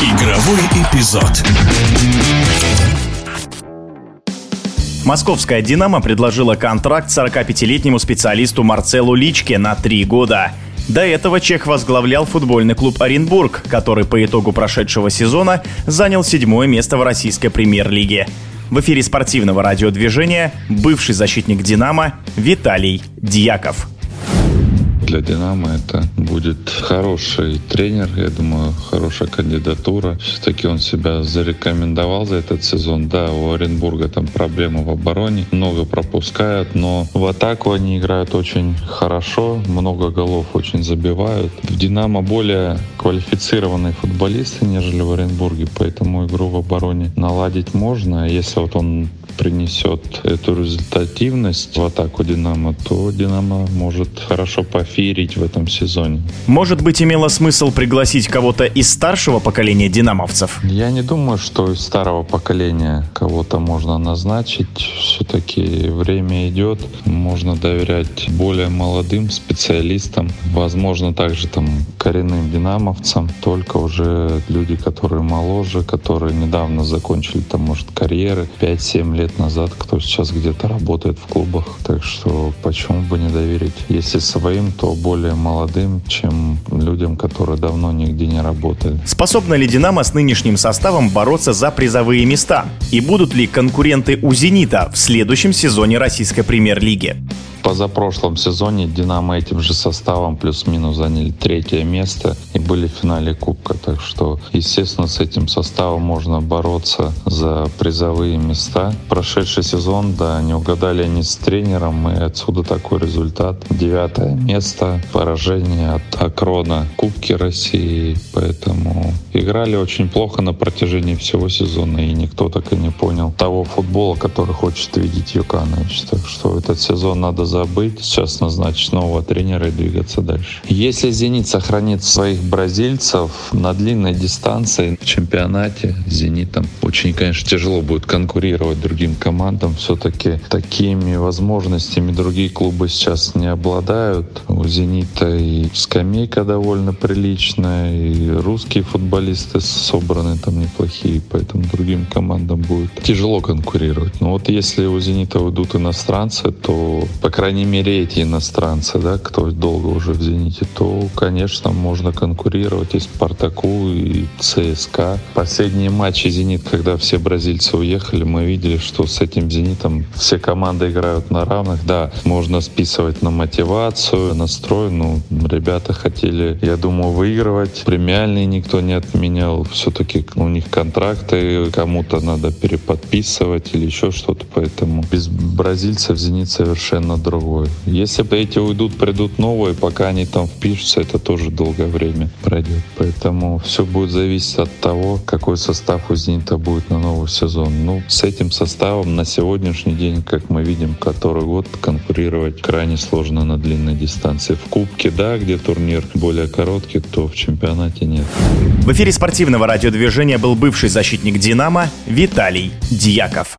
Игровой эпизод. Московская «Динамо» предложила контракт 45-летнему специалисту Марцелу Личке на 3 года. До этого чех возглавлял футбольный клуб «Оренбург», который по итогу прошедшего сезона занял 7-е место в российской премьер-лиге. В эфире спортивного радио «Движение» бывший защитник «Динамо» Виталий Дьяков. Для «Динамо» это будет хороший тренер, я думаю, хорошая кандидатура. Все-таки он себя зарекомендовал за этот сезон. Да, у Оренбурга там проблемы в обороне, много пропускают, но в атаку они играют очень хорошо, много голов очень забивают. В «Динамо» более квалифицированные футболисты, нежели в Оренбурге, поэтому игру в обороне наладить можно. Если вот он принесет эту результативность в атаку «Динамо», то «Динамо» может хорошо поферить в этом сезоне. Может быть, имело смысл пригласить кого-то из старшего поколения динамовцев? Я не думаю, что из старого поколения кого-то можно назначить. Все-таки время идет. Можно доверять более молодым специалистам. Возможно, также там коренным динамовцам. Только уже люди, которые моложе, которые недавно закончили там, может, карьеры 5-7 лет назад, кто сейчас где-то работает в клубах. Так что почему бы не доверить? Если своим, то более молодым, чем людям, которые давно нигде не работали. Способна ли «Динамо» с нынешним составом бороться за призовые места? И будут ли конкуренты у «Зенита» в следующем сезоне российской премьер-лиги? В позапрошлом сезоне «Динамо» этим же составом плюс-минус заняли 3-е место и были в финале Кубка. Так что, естественно, с этим составом можно бороться за призовые места. Прошедший сезон, да, не угадали они с тренером, и отсюда такой результат. 9-е место, поражение от Акрона в Кубке России. Поэтому играли очень плохо на протяжении всего сезона, и никто так и не понял того футбола, который хочет видеть Йоканович. Так что этот сезон надо забыть, сейчас назначить нового тренера и двигаться дальше. Если «Зенит» сохранит своих бразильцев на длинной дистанции в чемпионате, «Зенитом» очень, конечно, тяжело будет конкурировать другим командам. Все-таки такими возможностями другие клубы сейчас не обладают. У «Зенита» и скамейка довольно приличная, и русские футболисты собраны там неплохие, поэтому другим командам будет тяжело конкурировать. Но вот если у «Зенита» уйдут иностранцы, то, по крайней мере, эти иностранцы, да, кто долго уже в «Зените», то, конечно, можно конкурировать и «Спартаку», и ЦСКА. Последние матчи «Зенит», когда все бразильцы уехали, мы видели, что с этим «Зенитом» все команды играют на равных. Да, можно списывать на мотивацию, настрой, но ребята хотели, я думаю, выигрывать. Премиальные никто не отменял. Все-таки у них контракты, кому-то надо переподписывать или еще что-то, поэтому без бразильцев «Зенит» совершенно другой. Если эти уйдут, придут новые, пока они там впишутся, это тоже долгое время пройдет. Поэтому все будет зависеть от того, какой состав у «Зенита» будет на новый сезон. Ну, с этим составом на сегодняшний день, как мы видим, который год, конкурировать крайне сложно на длинной дистанции. В Кубке, да, где турнир более короткий, то в чемпионате нет. В эфире спортивного радиодвижения был бывший защитник «Динамо» Виталий Дьяков.